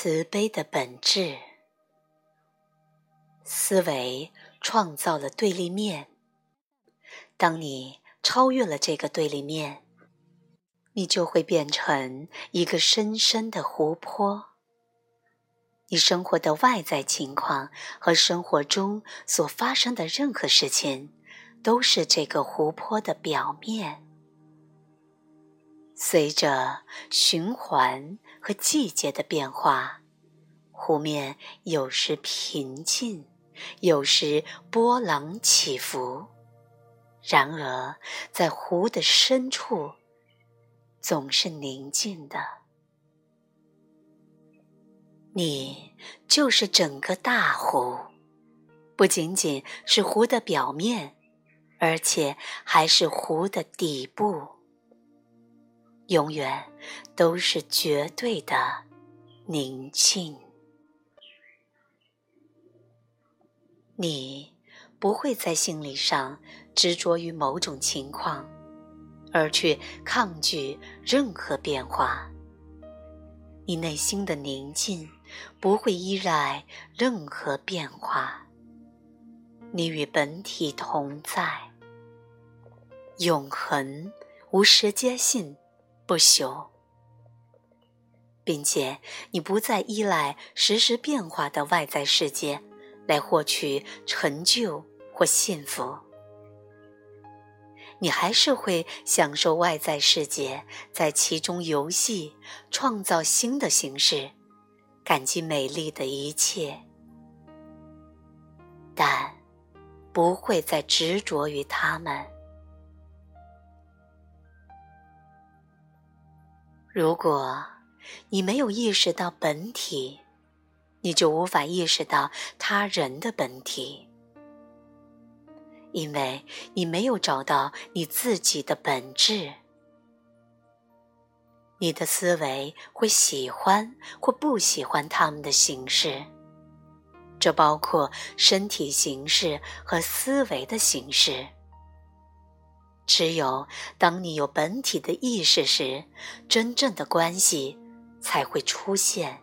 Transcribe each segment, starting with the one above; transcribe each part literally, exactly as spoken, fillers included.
慈悲的本质。思维创造了对立面，当你超越了这个对立面，你就会变成一个深深的湖泊。你生活的外在情况和生活中所发生的任何事情，都是这个湖泊的表面。随着循环和季节的变化，湖面有时平静，有时波浪起伏。然而，在湖的深处，总是宁静的。你就是整个大湖，不仅仅是湖的表面，而且还是湖的底部，永远都是绝对的宁静。你不会在心理上执着于某种情况，而去抗拒任何变化。你内心的宁静不会依赖任何变化，你与本体同在，永恒无时间性不朽，并且你不再依赖时时变化的外在世界来获取成就或幸福。你还是会享受外在世界，在其中游戏，创造新的形式，感激美丽的一切，但不会再执着于它们。如果你没有意识到本体，你就无法意识到他人的本体。因为你没有找到你自己的本质，你的思维会喜欢或不喜欢他们的形式，这包括身体形式和思维的形式。只有当你有本体的意识时，真正的关系才会出现。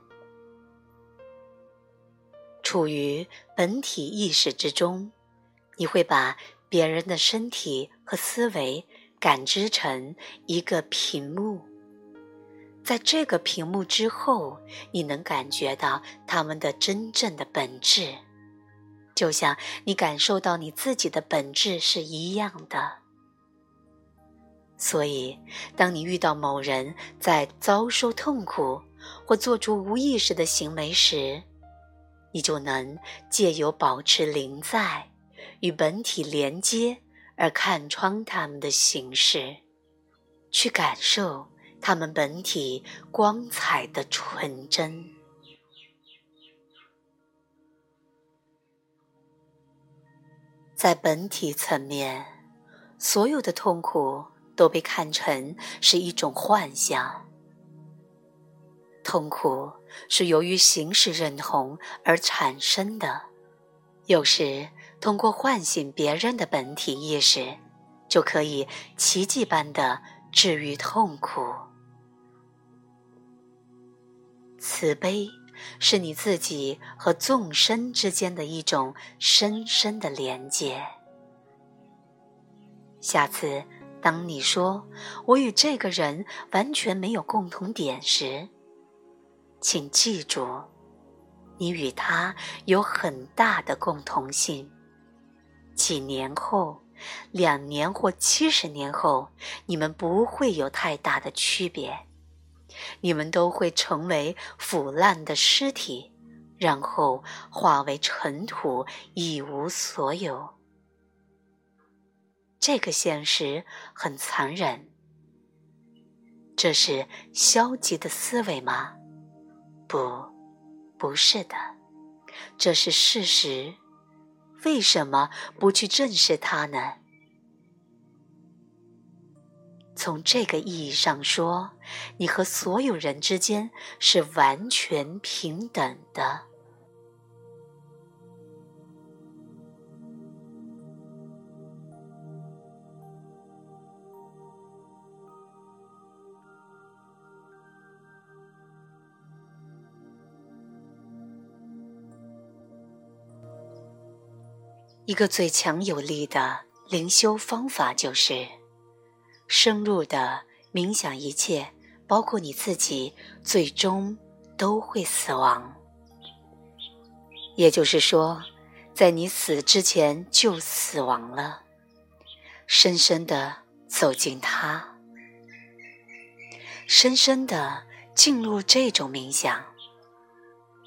处于本体意识之中，你会把别人的身体和思维感知成一个屏幕，在这个屏幕之后，你能感觉到他们的真正的本质，就像你感受到你自己的本质是一样的。所以，当你遇到某人在遭受痛苦或做出无意识的行为时，你就能借由保持临在与本体连接而看穿它们的形式，去感受它们本体光彩的纯真。在本体层面，所有的痛苦都被看成是一种幻象。痛苦是由于形式认同而产生的，有时通过唤醒别人的本体意识，就可以奇迹般的治愈痛苦。慈悲是你自己和众生之间的一种深深的连接。下次当你说我与这个人完全没有共同点时，请记住，你与他有很大的共同性。几年后，两年或七十年后，你们不会有太大的区别，你们都会成为腐烂的尸体，然后化为尘土，一无所有。这个现实很残忍。这是消极的思维吗？不，不是的，这是事实。为什么不去正视它呢？从这个意义上说，你和所有人之间是完全平等的。一个最强有力的灵修方法就是深入的冥想，一切包括你自己最终都会死亡。也就是说，在你死之前就死亡了，深深地走进它，深深地进入这种冥想。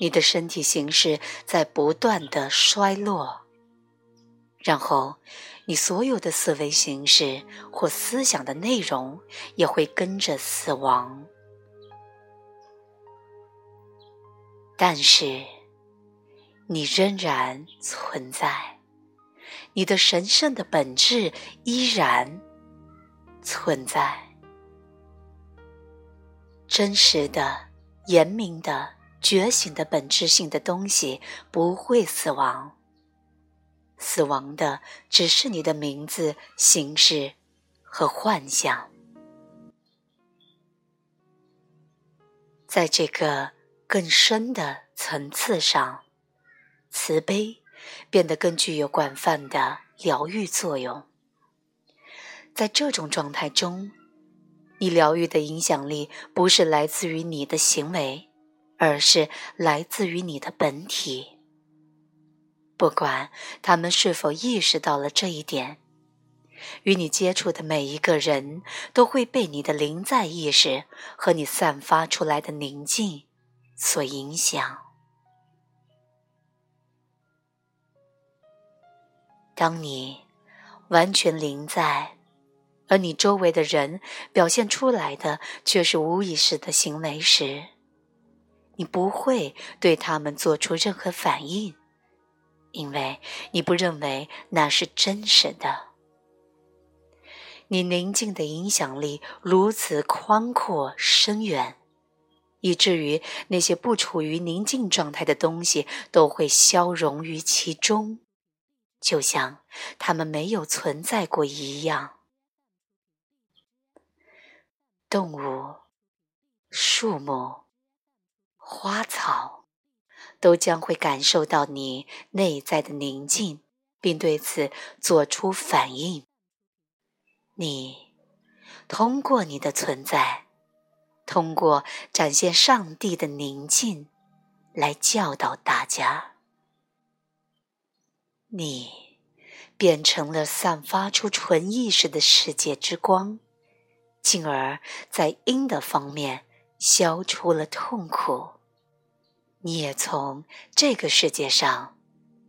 你的身体形式在不断地衰落，然后你所有的思维形式或思想的内容也会跟着死亡。但是你仍然存在，你的神圣的本质依然存在，真实的、严明的、觉醒的本质性的东西不会死亡，死亡的只是你的名字、形式和幻想。在这个更深的层次上，慈悲变得更具有广泛的疗愈作用。在这种状态中，你疗愈的影响力不是来自于你的行为，而是来自于你的本体。不管他们是否意识到了这一点，与你接触的每一个人都会被你的临在意识和你散发出来的宁静所影响。当你完全临在，而你周围的人表现出来的却是无意识的行为时，你不会对他们做出任何反应。因为你不认为那是真实的。你宁静的影响力如此宽阔深远，以至于那些不处于宁静状态的东西都会消融于其中，就像它们没有存在过一样。动物、树木、花草都将会感受到你内在的宁静，并对此做出反应。你通过你的存在，通过展现上帝的宁静来教导大家。你变成了散发出纯意识的世界之光，进而在阴的方面消除了痛苦。你也从这个世界上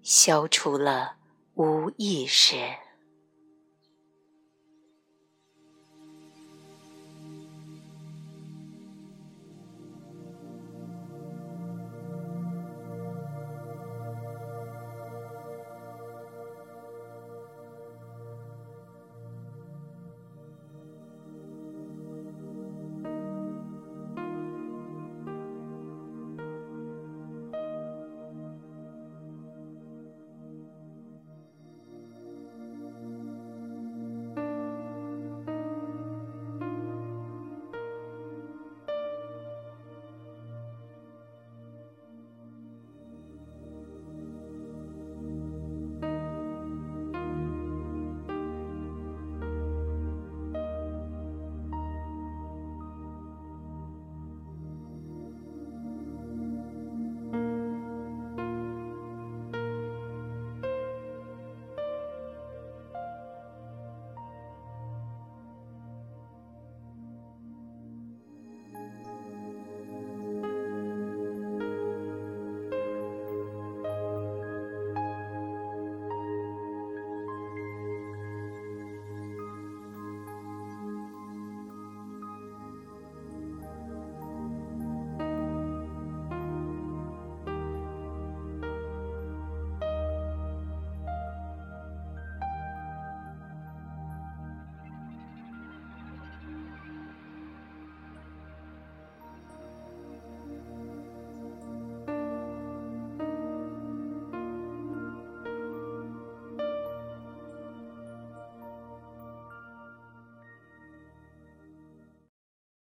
消除了无意识。